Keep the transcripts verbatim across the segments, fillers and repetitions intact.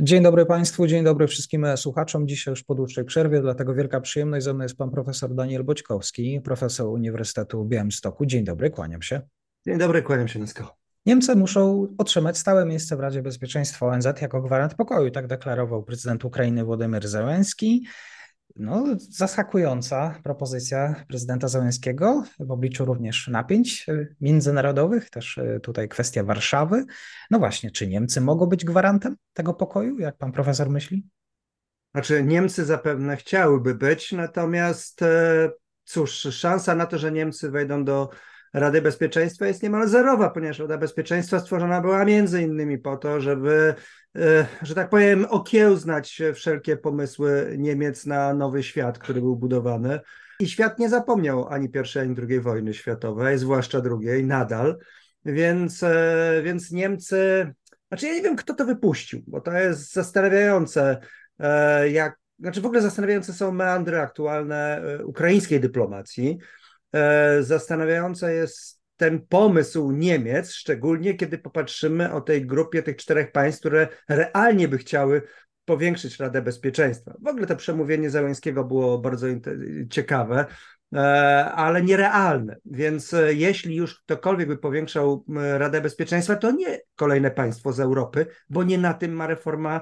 Dzień dobry Państwu, dzień dobry wszystkim słuchaczom. Dzisiaj już po dłuższej przerwie, dlatego wielka przyjemność. Ze mną jest pan profesor Daniel Boćkowski, profesor Uniwersytetu w Białymstoku. Dzień dobry, kłaniam się. Dzień dobry, kłaniam się nisko. Niemcy muszą otrzymać stałe miejsce w Radzie Bezpieczeństwa O N Z jako gwarant pokoju, tak deklarował prezydent Ukrainy Wołodymyr Zełenski. No, zaskakująca propozycja prezydenta Zełenskiego w obliczu również napięć międzynarodowych, też tutaj kwestia Warszawy. No właśnie, czy Niemcy mogą być gwarantem tego pokoju, jak pan profesor myśli? Znaczy Niemcy zapewne chciałyby być, natomiast cóż, szansa na to, że Niemcy wejdą do Rady Bezpieczeństwa jest niemal zerowa, ponieważ Rada Bezpieczeństwa stworzona była między innymi po to, żeby, że tak powiem, okiełznać wszelkie pomysły Niemiec na nowy świat, który był budowany. I świat nie zapomniał ani pierwszej, ani drugiej wojny światowej, zwłaszcza drugiej, nadal. Więc, więc Niemcy... Znaczy ja nie wiem, kto to wypuścił, bo to jest zastanawiające, jak... Znaczy w ogóle zastanawiające są meandry aktualne ukraińskiej dyplomacji. Zastanawiające jest ten pomysł Niemiec, szczególnie kiedy popatrzymy o tej grupie tych czterech państw, które realnie by chciały powiększyć Radę Bezpieczeństwa. W ogóle to przemówienie Zełenskiego było bardzo ciekawe, ale nierealne, więc jeśli już ktokolwiek by powiększał Radę Bezpieczeństwa, to nie kolejne państwo z Europy, bo nie na tym ma reforma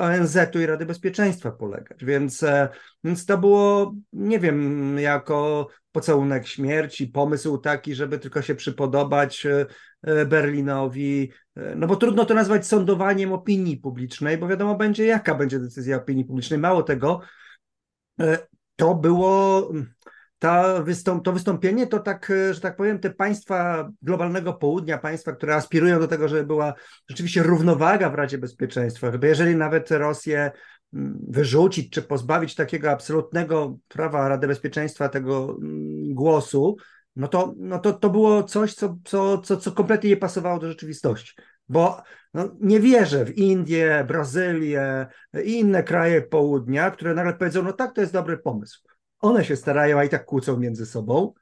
O N Z-u i Rady Bezpieczeństwa polegać, więc, więc to było, nie wiem, jako pocałunek śmierci, pomysł taki, żeby tylko się przypodobać Berlinowi, no bo trudno to nazwać sądowaniem opinii publicznej, bo wiadomo będzie, jaka będzie decyzja opinii publicznej. Mało tego, to było... Ta wystąp- to wystąpienie to tak, że tak powiem, te państwa globalnego południa, państwa, które aspirują do tego, żeby była rzeczywiście równowaga w Radzie Bezpieczeństwa, żeby jeżeli nawet Rosję wyrzucić czy pozbawić takiego absolutnego prawa Rady Bezpieczeństwa, tego głosu, no to, no to, to było coś, co, co, co, co kompletnie nie pasowało do rzeczywistości. Bo no, nie wierzę w Indię, Brazylię i inne kraje południa, które nagle powiedzą, no tak, to jest dobry pomysł. One się starają, a i tak kłócą między sobą.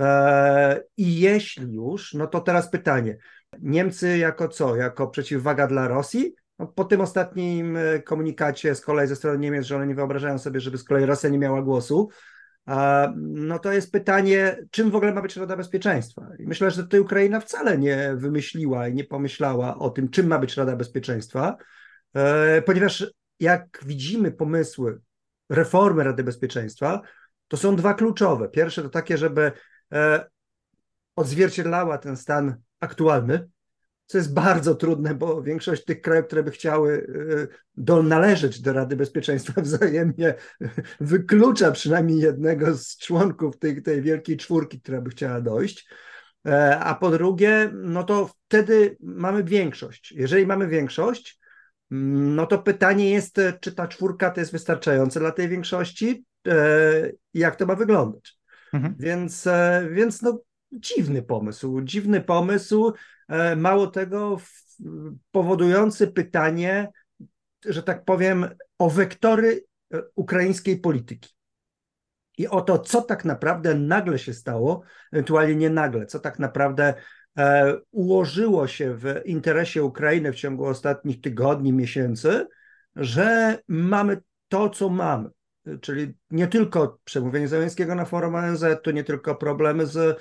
E, I jeśli już, no to teraz pytanie. Niemcy jako co? Jako przeciwwaga dla Rosji? No, po tym ostatnim komunikacie z kolei ze strony Niemiec, że one nie wyobrażają sobie, żeby z kolei Rosja nie miała głosu. E, no to jest pytanie, czym w ogóle ma być Rada Bezpieczeństwa? I myślę, że tutaj Ukraina wcale nie wymyśliła i nie pomyślała o tym, czym ma być Rada Bezpieczeństwa, e, ponieważ jak widzimy pomysły reformy Rady Bezpieczeństwa, to są dwa kluczowe. Pierwsze to takie, żeby e, odzwierciedlała ten stan aktualny, co jest bardzo trudne, bo większość tych krajów, które by chciały e, do, należeć do Rady Bezpieczeństwa wzajemnie, wyklucza przynajmniej jednego z członków tej, tej wielkiej czwórki, która by chciała dojść. E, a po drugie, no to wtedy mamy większość. Jeżeli mamy większość, no to pytanie jest, czy ta czwórka to jest wystarczająca dla tej większości i jak to ma wyglądać. Mhm. Więc, więc no, dziwny pomysł, dziwny pomysł, mało tego powodujący pytanie, że tak powiem, o wektory ukraińskiej polityki. I o to, co tak naprawdę nagle się stało, ewentualnie nie nagle, co tak naprawdę ułożyło się w interesie Ukrainy w ciągu ostatnich tygodni, miesięcy, że mamy to, co mamy. Czyli nie tylko przemówienie Zełenskiego na forum O N Z, to nie tylko problemy z,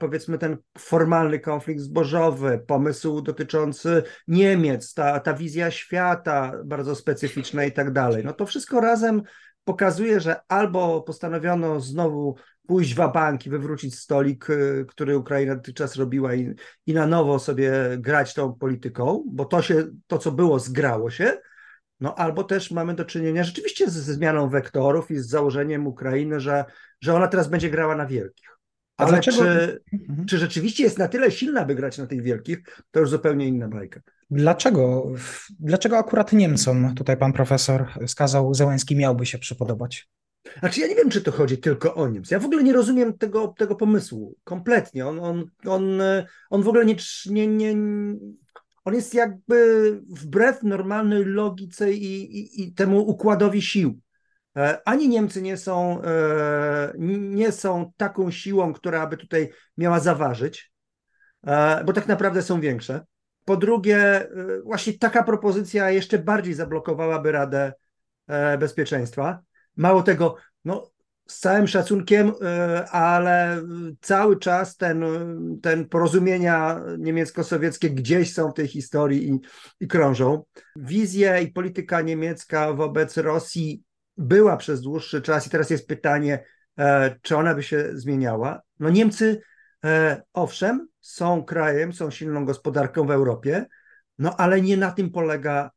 powiedzmy, ten formalny konflikt zbożowy, pomysł dotyczący Niemiec, ta, ta wizja świata bardzo specyficzna i tak dalej. No to wszystko razem pokazuje, że albo postanowiono znowu pójść w bank i wywrócić stolik, który Ukraina dotychczas robiła i, i na nowo sobie grać tą polityką, bo to, się, to, co było, zgrało się, no albo też mamy do czynienia rzeczywiście ze zmianą wektorów i z założeniem Ukrainy, że, że ona teraz będzie grała na wielkich. A dlaczego? Czy, mhm. czy rzeczywiście jest na tyle silna, by grać na tych wielkich? To już zupełnie inna bajka. Dlaczego? Dlaczego akurat Niemcom, tutaj pan profesor wskazał, Zełenski miałby się przypodobać? Znaczy ja nie wiem, czy to chodzi tylko o Niemcy. Ja w ogóle nie rozumiem tego, tego pomysłu kompletnie. On, on, on, on w ogóle nie, nie, nie... On jest jakby wbrew normalnej logice i, i, i temu układowi sił. Ani Niemcy nie są, nie są taką siłą, która by tutaj miała zaważyć, bo tak naprawdę są większe. Po drugie, właśnie taka propozycja jeszcze bardziej zablokowałaby Radę Bezpieczeństwa. Mało tego, no, z całym szacunkiem, ale cały czas ten, ten porozumienia niemiecko-sowieckie gdzieś są w tej historii i, i krążą. Wizja i polityka niemiecka wobec Rosji była przez dłuższy czas i teraz jest pytanie, czy ona by się zmieniała. No Niemcy, owszem, są krajem, są silną gospodarką w Europie, no ale nie na tym polega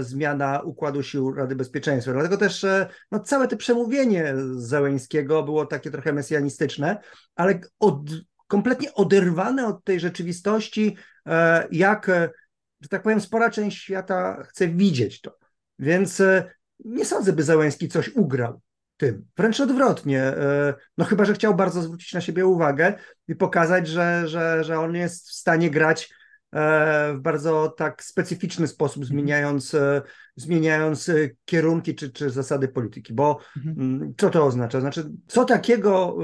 zmiana układu sił Rady Bezpieczeństwa. Dlatego też no, całe to przemówienie Zełenskiego było takie trochę mesjanistyczne, ale od, kompletnie oderwane od tej rzeczywistości, jak, że tak powiem, spora część świata chce widzieć to. Więc nie sądzę, by Zełenski coś ugrał tym. Wręcz odwrotnie. No chyba, że chciał bardzo zwrócić na siebie uwagę i pokazać, że, że, że on jest w stanie grać w bardzo tak specyficzny sposób, zmieniając, zmieniając kierunki czy, czy zasady polityki. Bo mhm. co to oznacza? Znaczy, co takiego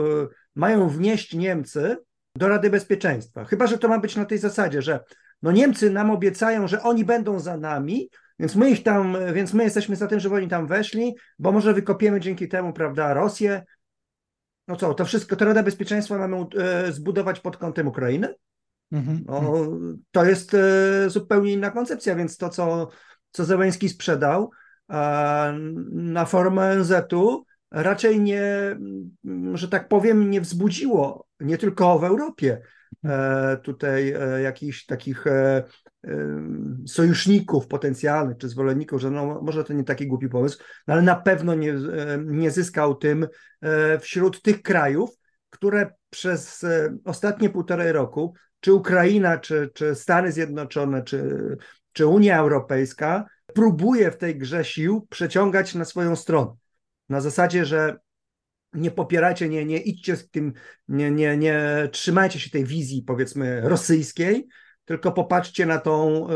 mają wnieść Niemcy do Rady Bezpieczeństwa? Chyba, że to ma być na tej zasadzie, że no Niemcy nam obiecają, że oni będą za nami, Więc my ich tam, więc my jesteśmy za tym, żeby oni tam weszli, bo może wykopiemy dzięki temu, prawda, Rosję. No co, to wszystko, to Rada Bezpieczeństwa mamy e, zbudować pod kątem Ukrainy? Mm-hmm. No, to jest e, zupełnie inna koncepcja, więc to, co, co Zełenski sprzedał e, na forum O N Z-u, raczej nie, że tak powiem, nie wzbudziło, nie tylko w Europie, e, tutaj e, jakichś takich... E, sojuszników potencjalnych czy zwolenników, że no, może to nie taki głupi pomysł, no ale na pewno nie, nie zyskał tym wśród tych krajów, które przez ostatnie półtorej roku, czy Ukraina, czy, czy Stany Zjednoczone, czy, czy Unia Europejska próbuje w tej grze sił przeciągać na swoją stronę. Na zasadzie, że nie popierajcie, nie, nie idźcie z tym, nie, nie, nie trzymajcie się tej wizji, powiedzmy, rosyjskiej, tylko popatrzcie na tą,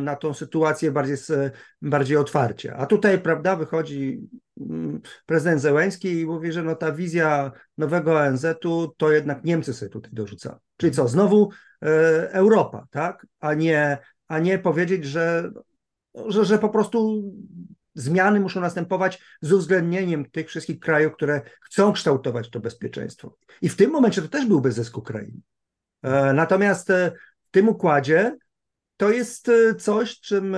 na tą sytuację bardziej, bardziej otwarcie. A tutaj, prawda, wychodzi prezydent Zełenski i mówi, że no ta wizja nowego O N Z-u to jednak Niemcy sobie tutaj dorzuca. Czyli co, znowu Europa, tak? A nie, a nie powiedzieć, że, że, że po prostu zmiany muszą następować z uwzględnieniem tych wszystkich krajów, które chcą kształtować to bezpieczeństwo. I w tym momencie to też byłby zysk Ukrainy. Natomiast w tym układzie to jest coś, czym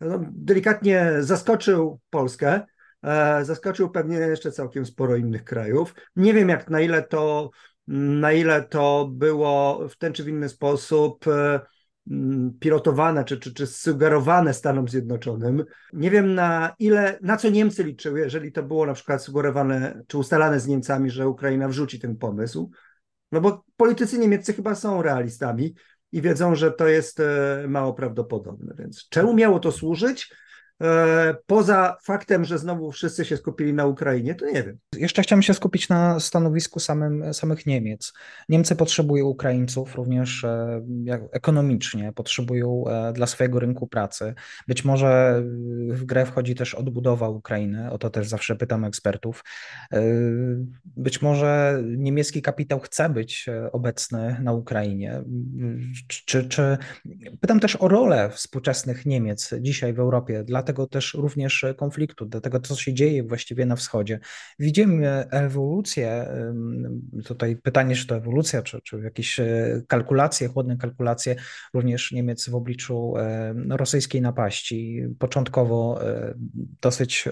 no, delikatnie zaskoczył Polskę, zaskoczył pewnie jeszcze całkiem sporo innych krajów. Nie wiem, jak na ile to, na ile to było w ten czy w inny sposób pilotowane czy, czy, czy sugerowane Stanom Zjednoczonym. Nie wiem, na ile, na co Niemcy liczyły, jeżeli to było na przykład sugerowane czy ustalane z Niemcami, że Ukraina wrzuci ten pomysł. No bo politycy niemieccy chyba są realistami i wiedzą, że to jest mało prawdopodobne. Więc czemu miało to służyć? Poza faktem, że znowu wszyscy się skupili na Ukrainie, to nie wiem. Jeszcze chciałem się skupić na stanowisku samym, samych Niemiec. Niemcy potrzebują Ukraińców również ekonomicznie, potrzebują dla swojego rynku pracy. Być może w grę wchodzi też odbudowa Ukrainy, o to też zawsze pytam ekspertów. Być może niemiecki kapitał chce być obecny na Ukrainie. Czy, czy... Pytam też o rolę współczesnych Niemiec dzisiaj w Europie, dla tego też również konfliktu, do tego, co się dzieje właściwie na wschodzie. Widzimy ewolucję, tutaj pytanie, czy to ewolucja, czy, czy jakieś kalkulacje, chłodne kalkulacje również Niemiec w obliczu rosyjskiej napaści. Początkowo dosyć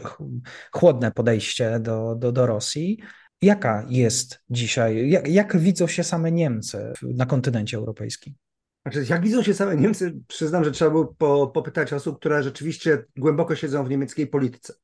chłodne podejście do, do, do Rosji. Jaka jest dzisiaj, jak, jak widzą się same Niemcy na kontynencie europejskim? Znaczy, jak widzą się same Niemcy, przyznam, że trzeba było po, popytać osób, które rzeczywiście głęboko siedzą w niemieckiej polityce.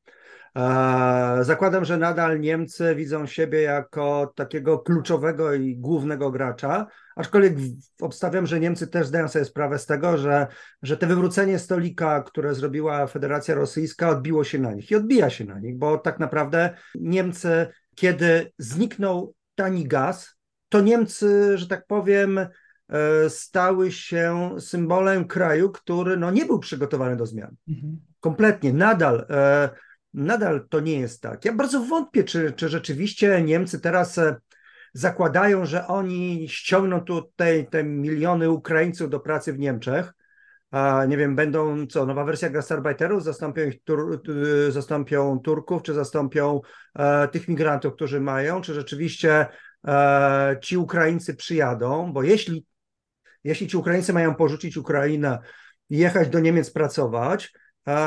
Zakładam, że nadal Niemcy widzą siebie jako takiego kluczowego i głównego gracza, aczkolwiek obstawiam, że Niemcy też zdają sobie sprawę z tego, że, że te wywrócenie stolika, które zrobiła Federacja Rosyjska, odbiło się na nich i odbija się na nich, bo tak naprawdę Niemcy, kiedy zniknął tani gaz, to Niemcy, że tak powiem, stały się symbolem kraju, który no, nie był przygotowany do zmian. Mhm. Kompletnie, nadal... Nadal to nie jest tak. Ja bardzo wątpię, czy, czy rzeczywiście Niemcy teraz zakładają, że oni ściągną tutaj te miliony Ukraińców do pracy w Niemczech. A nie wiem, będą co, nowa wersja gastarbeiterów, zastąpią ich tur, zastąpią Turków, czy zastąpią e, tych migrantów, którzy mają, czy rzeczywiście e, ci Ukraińcy przyjadą, bo jeśli, jeśli ci Ukraińcy mają porzucić Ukrainę i jechać do Niemiec pracować,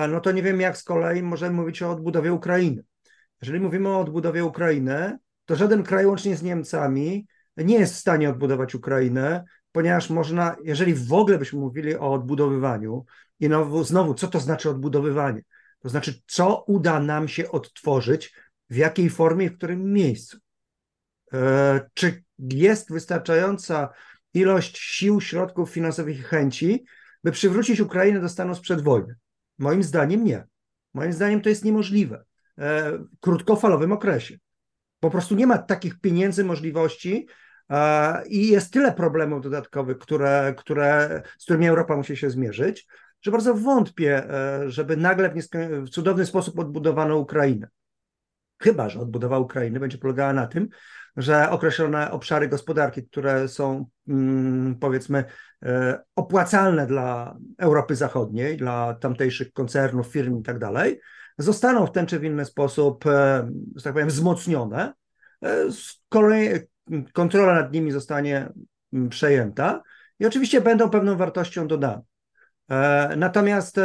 no to nie wiem, jak z kolei możemy mówić o odbudowie Ukrainy. Jeżeli mówimy o odbudowie Ukrainy, to żaden kraj łącznie z Niemcami nie jest w stanie odbudować Ukrainy, ponieważ można, jeżeli w ogóle byśmy mówili o odbudowywaniu, i znowu, znowu co to znaczy odbudowywanie? To znaczy, co uda nam się odtworzyć, w jakiej formie i w którym miejscu? Czy jest wystarczająca ilość sił, środków finansowych i chęci, by przywrócić Ukrainę do stanu sprzed wojny? Moim zdaniem nie. Moim zdaniem to jest niemożliwe w krótkofalowym okresie. Po prostu nie ma takich pieniędzy, możliwości i jest tyle problemów dodatkowych, które, które, z którymi Europa musi się zmierzyć, że bardzo wątpię, żeby nagle w, niesko- w cudowny sposób odbudowano Ukrainę. Chyba że odbudowa Ukrainy będzie polegała na tym, że określone obszary gospodarki, które są mm, powiedzmy opłacalne dla Europy Zachodniej, dla tamtejszych koncernów, firm i tak dalej, zostaną w ten czy w inny sposób, że tak powiem, wzmocnione. Z kolei kontrola nad nimi zostanie przejęta i oczywiście będą pewną wartością dodaną. Natomiast,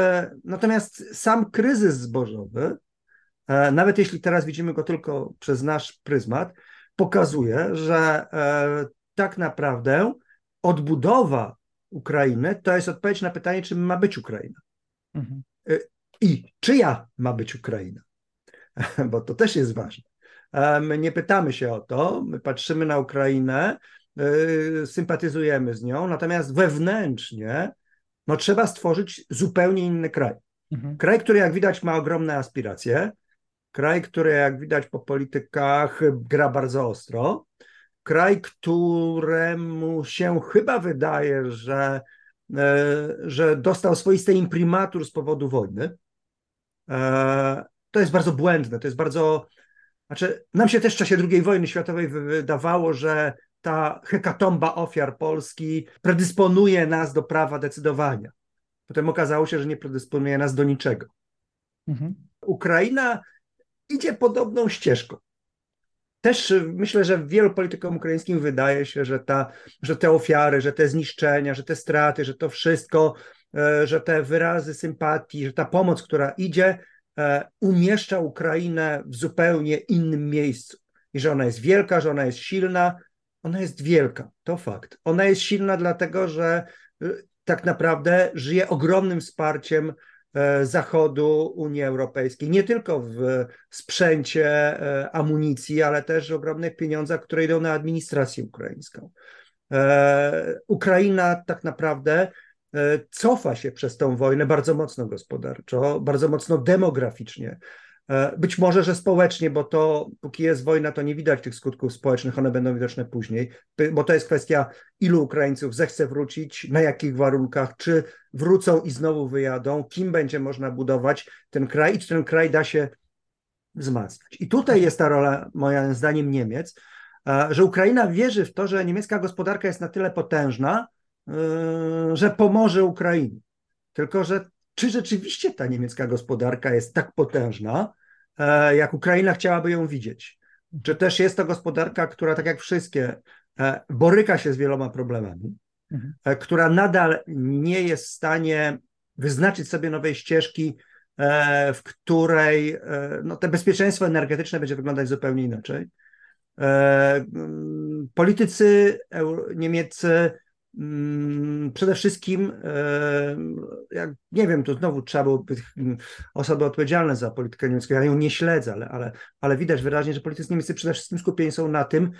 natomiast sam kryzys zbożowy, nawet jeśli teraz widzimy go tylko przez nasz pryzmat, pokazuje, że tak naprawdę odbudowa Ukrainy to jest odpowiedź na pytanie, czym ma być Ukraina. Mhm. I czyja ma być Ukraina? Bo to też jest ważne. My nie pytamy się o to, my patrzymy na Ukrainę, sympatyzujemy z nią, natomiast wewnętrznie no, trzeba stworzyć zupełnie inny kraj. Mhm. Kraj, który jak widać ma ogromne aspiracje, kraj, który jak widać po politykach gra bardzo ostro, kraj, któremu się chyba wydaje, że, że dostał swoisty imprimatur z powodu wojny. To jest bardzo błędne, to jest bardzo... Znaczy, nam się też w czasie drugiej wojny światowej wydawało, że ta hekatomba ofiar Polski predysponuje nas do prawa decydowania. Potem okazało się, że nie predysponuje nas do niczego. Mhm. Ukraina idzie podobną ścieżką. Też myślę, że wielu politykom ukraińskim wydaje się, że, ta, że te ofiary, że te zniszczenia, że te straty, że to wszystko, że te wyrazy sympatii, że ta pomoc, która idzie, umieszcza Ukrainę w zupełnie innym miejscu. I że ona jest wielka, że ona jest silna. Ona jest wielka, to fakt. Ona jest silna dlatego, że tak naprawdę żyje ogromnym wsparciem Zachodu, Unii Europejskiej, nie tylko w sprzęcie, amunicji, ale też w ogromnych pieniądzach, które idą na administrację ukraińską. Ukraina tak naprawdę cofa się przez tą wojnę bardzo mocno gospodarczo, bardzo mocno demograficznie. Być może, że społecznie, bo to póki jest wojna, to nie widać tych skutków społecznych, one będą widoczne później, bo to jest kwestia, ilu Ukraińców zechce wrócić, na jakich warunkach, czy wrócą i znowu wyjadą, kim będzie można budować ten kraj i czy ten kraj da się wzmacniać. I tutaj jest ta rola, moim zdaniem, Niemiec, że Ukraina wierzy w to, że niemiecka gospodarka jest na tyle potężna, że pomoże Ukrainie. Tylko że czy rzeczywiście ta niemiecka gospodarka jest tak potężna, jak Ukraina chciałaby ją widzieć? Czy też jest to gospodarka, która tak jak wszystkie boryka się z wieloma problemami, mhm. która nadal nie jest w stanie wyznaczyć sobie nowej ścieżki, w której no, to bezpieczeństwo energetyczne będzie wyglądać zupełnie inaczej. Politycy niemieccy Przede wszystkim, jak nie wiem, to znowu trzeba byłoby osoby odpowiedzialne za politykę niemiecką, ja ją nie śledzę, ale, ale, ale widać wyraźnie, że politycy niemieccy przede wszystkim skupieni są na tym,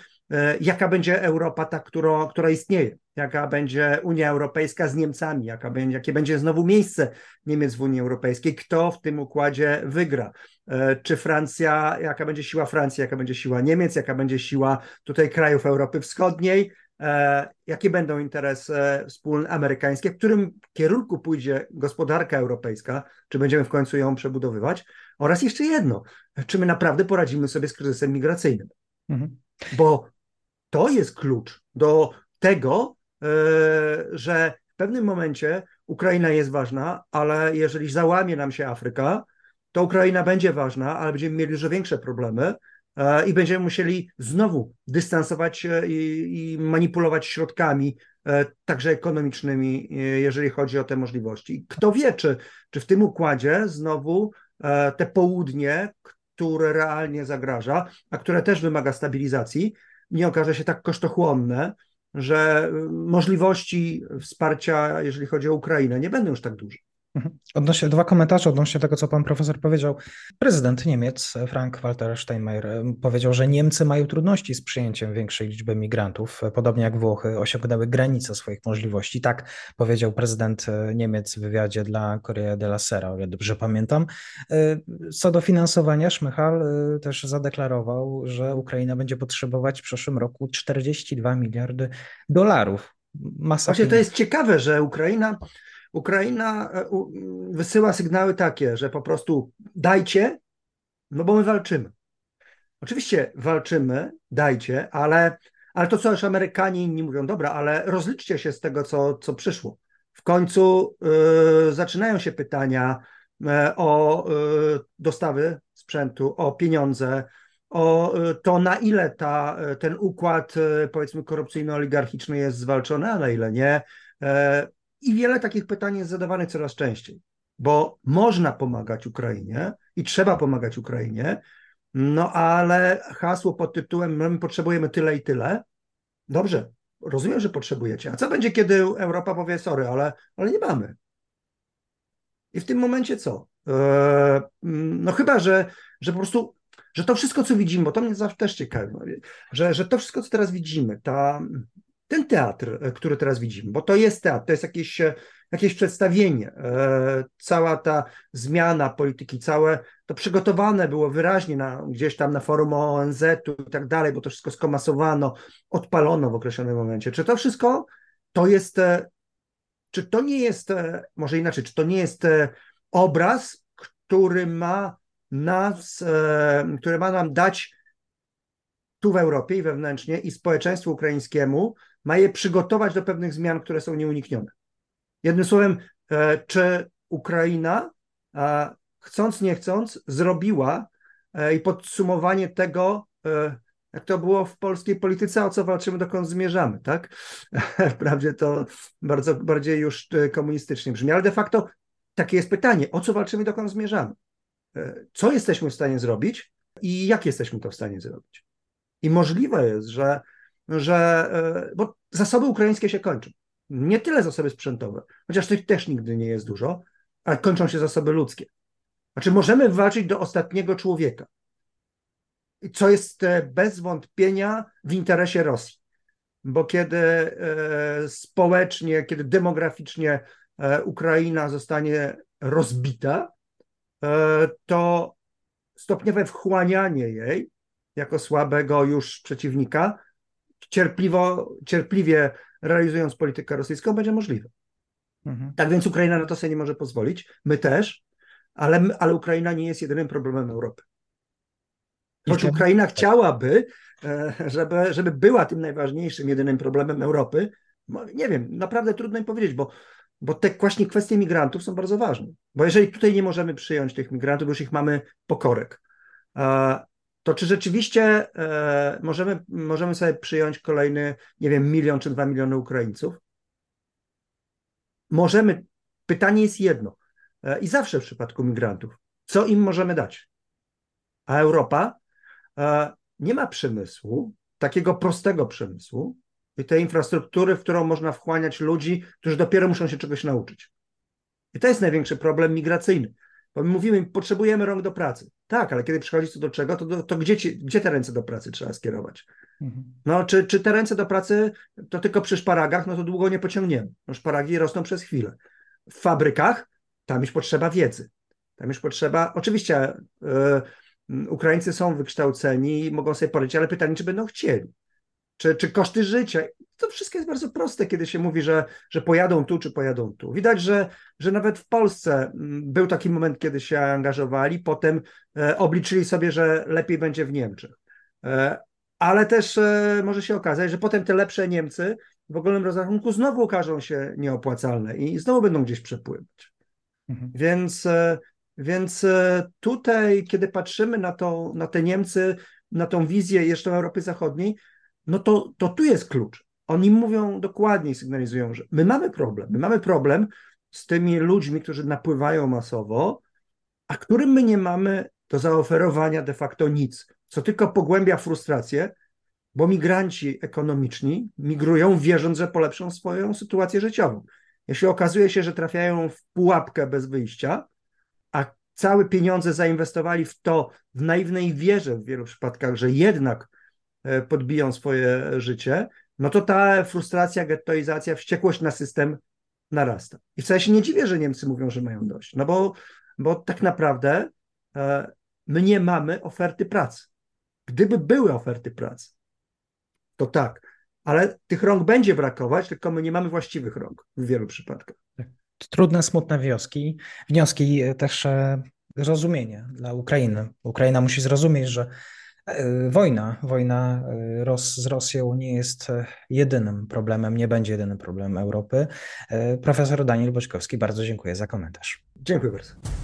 jaka będzie Europa ta, która, która istnieje, jaka będzie Unia Europejska z Niemcami, jaka będzie, jakie będzie znowu miejsce Niemiec w Unii Europejskiej, kto w tym układzie wygra, czy Francja, jaka będzie siła Francji, jaka będzie siła Niemiec, jaka będzie siła tutaj krajów Europy Wschodniej, jakie będą interesy wspólne amerykańskie, w którym kierunku pójdzie gospodarka europejska, czy będziemy w końcu ją przebudowywać, oraz jeszcze jedno, czy my naprawdę poradzimy sobie z kryzysem migracyjnym. Mhm. Bo to jest klucz do tego, że w pewnym momencie Ukraina jest ważna, ale jeżeli załamie nam się Afryka, to Ukraina będzie ważna, ale będziemy mieli dużo większe problemy, i będziemy musieli znowu dystansować się i, i manipulować środkami, także ekonomicznymi, jeżeli chodzi o te możliwości. Kto wie, czy, czy w tym układzie znowu te południe, które realnie zagraża, a które też wymaga stabilizacji, nie okaże się tak kosztochłonne, że możliwości wsparcia, jeżeli chodzi o Ukrainę, nie będą już tak duże. Odnośnie, dwa komentarze odnośnie tego, co pan profesor powiedział. Prezydent Niemiec Frank-Walter Steinmeier powiedział, że Niemcy mają trudności z przyjęciem większej liczby migrantów, podobnie jak Włochy osiągnęły granice swoich możliwości. Tak powiedział prezydent Niemiec w wywiadzie dla Corriere della Sera, o ile dobrze pamiętam. Co do finansowania, Szmychal też zadeklarował, że Ukraina będzie potrzebować w przyszłym roku czterdzieści dwa miliardy dolarów. Masa Właśnie pieniędzy. To jest ciekawe, że Ukraina... Ukraina wysyła sygnały takie, że po prostu dajcie, no bo my walczymy. Oczywiście walczymy, dajcie, ale, ale to, co już Amerykanie i inni mówią, dobra, ale rozliczcie się z tego, co, co przyszło. W końcu y, zaczynają się pytania y, o y, dostawy sprzętu, o pieniądze, o y, to, na ile ta, ten układ, y, powiedzmy, korupcyjno-oligarchiczny jest zwalczony, a na ile nie. Y, I wiele takich pytań jest zadawanych coraz częściej, bo można pomagać Ukrainie i trzeba pomagać Ukrainie, no ale hasło pod tytułem my potrzebujemy tyle i tyle, dobrze, rozumiem, że potrzebujecie, a co będzie, kiedy Europa powie sorry, ale, ale nie mamy. I w tym momencie co? Eee, no chyba, że, że po prostu, że to wszystko, co widzimy, bo to mnie zawsze też ciekawi, że, że to wszystko, co teraz widzimy, ta... Ten teatr, który teraz widzimy, bo to jest teatr, to jest jakieś, jakieś przedstawienie, cała ta zmiana polityki, całe to przygotowane było wyraźnie na, gdzieś tam na forum O N Z-u i tak dalej, bo to wszystko skomasowano, odpalono w określonym momencie. Czy to wszystko to jest, czy to nie jest, może inaczej, czy to nie jest obraz, który ma nas, który ma nam dać tu w Europie i wewnętrznie i społeczeństwu ukraińskiemu, ma je przygotować do pewnych zmian, które są nieuniknione. Jednym słowem, czy Ukraina, chcąc nie chcąc, zrobiła i podsumowanie tego, jak to było w polskiej polityce, o co walczymy, dokąd zmierzamy, tak? Wprawdzie to bardzo bardziej już komunistycznie brzmi, ale de facto takie jest pytanie, o co walczymy, dokąd zmierzamy? Co jesteśmy w stanie zrobić i jak jesteśmy to w stanie zrobić? I możliwe jest, że, że bo zasoby ukraińskie się kończą. Nie tyle zasoby sprzętowe, chociaż tych też nigdy nie jest dużo, ale kończą się zasoby ludzkie. Znaczy możemy walczyć do ostatniego człowieka, co jest bez wątpienia w interesie Rosji, bo kiedy społecznie, kiedy demograficznie Ukraina zostanie rozbita, to stopniowe wchłanianie jej jako słabego już przeciwnika, cierpliwo, cierpliwie realizując politykę rosyjską, będzie możliwe. Mhm. Tak więc Ukraina na to sobie nie może pozwolić, my też, ale, ale Ukraina nie jest jedynym problemem Europy. Choć Ukraina chciałaby, żeby, żeby była tym najważniejszym, jedynym problemem Europy, nie wiem, naprawdę trudno im powiedzieć, bo, bo te właśnie kwestie migrantów są bardzo ważne. Bo jeżeli tutaj nie możemy przyjąć tych migrantów, bo już ich mamy pokorek, to czy rzeczywiście e, możemy, możemy sobie przyjąć kolejny, nie wiem, milion czy dwa miliony Ukraińców? Możemy. Pytanie jest jedno. E, I zawsze w przypadku migrantów. Co im możemy dać? A Europa e, nie ma przemysłu, takiego prostego przemysłu, i tej infrastruktury, w którą można wchłaniać ludzi, którzy dopiero muszą się czegoś nauczyć. I to jest największy problem migracyjny. Bo my mówimy, potrzebujemy rąk do pracy. Tak, ale kiedy przychodzi co do czego, to, do, to gdzie, ci, gdzie te ręce do pracy trzeba skierować? No, czy, czy te ręce do pracy to tylko przy szparagach, no to długo nie pociągniemy. No, szparagi rosną przez chwilę. W fabrykach tam już potrzeba wiedzy. Tam już potrzeba, oczywiście y, Ukraińcy są wykształceni i mogą sobie poradzić, ale pytanie, czy będą chcieli. Czy, czy koszty życia. To wszystko jest bardzo proste, kiedy się mówi, że, że pojadą tu, czy pojadą tu. Widać, że, że nawet w Polsce był taki moment, kiedy się angażowali, potem obliczyli sobie, że lepiej będzie w Niemczech. Ale też może się okazać, że potem te lepsze Niemcy w ogólnym rozrachunku znowu okażą się nieopłacalne i znowu będą gdzieś przepływać. Mhm. Więc, więc tutaj, kiedy patrzymy na, to, na te Niemcy, na tą wizję jeszcze Europy Zachodniej, no to, to tu jest klucz. Oni mówią dokładniej, sygnalizują, że my mamy problem. My mamy problem z tymi ludźmi, którzy napływają masowo, a którym my nie mamy do zaoferowania de facto nic, co tylko pogłębia frustrację, bo migranci ekonomiczni migrują, wierząc, że polepszą swoją sytuację życiową. Jeśli okazuje się, że trafiają w pułapkę bez wyjścia, a całe pieniądze zainwestowali w to, w naiwnej wierze w wielu przypadkach, że jednak podbiją swoje życie, no to ta frustracja, gettoizacja, wściekłość na system narasta. I wcale się nie dziwię, że Niemcy mówią, że mają dość, no bo, bo tak naprawdę e, my nie mamy oferty pracy. Gdyby były oferty pracy, to tak, ale tych rąk będzie brakować, tylko my nie mamy właściwych rąk w wielu przypadkach. Trudne, smutne wnioski, wnioski też e, zrozumienie dla Ukrainy. Ukraina musi zrozumieć, że Wojna, wojna Ros- z Rosją nie jest jedynym problemem, nie będzie jedynym problemem Europy. Profesor Daniel Boćkowski, bardzo dziękuję za komentarz. Dziękuję bardzo.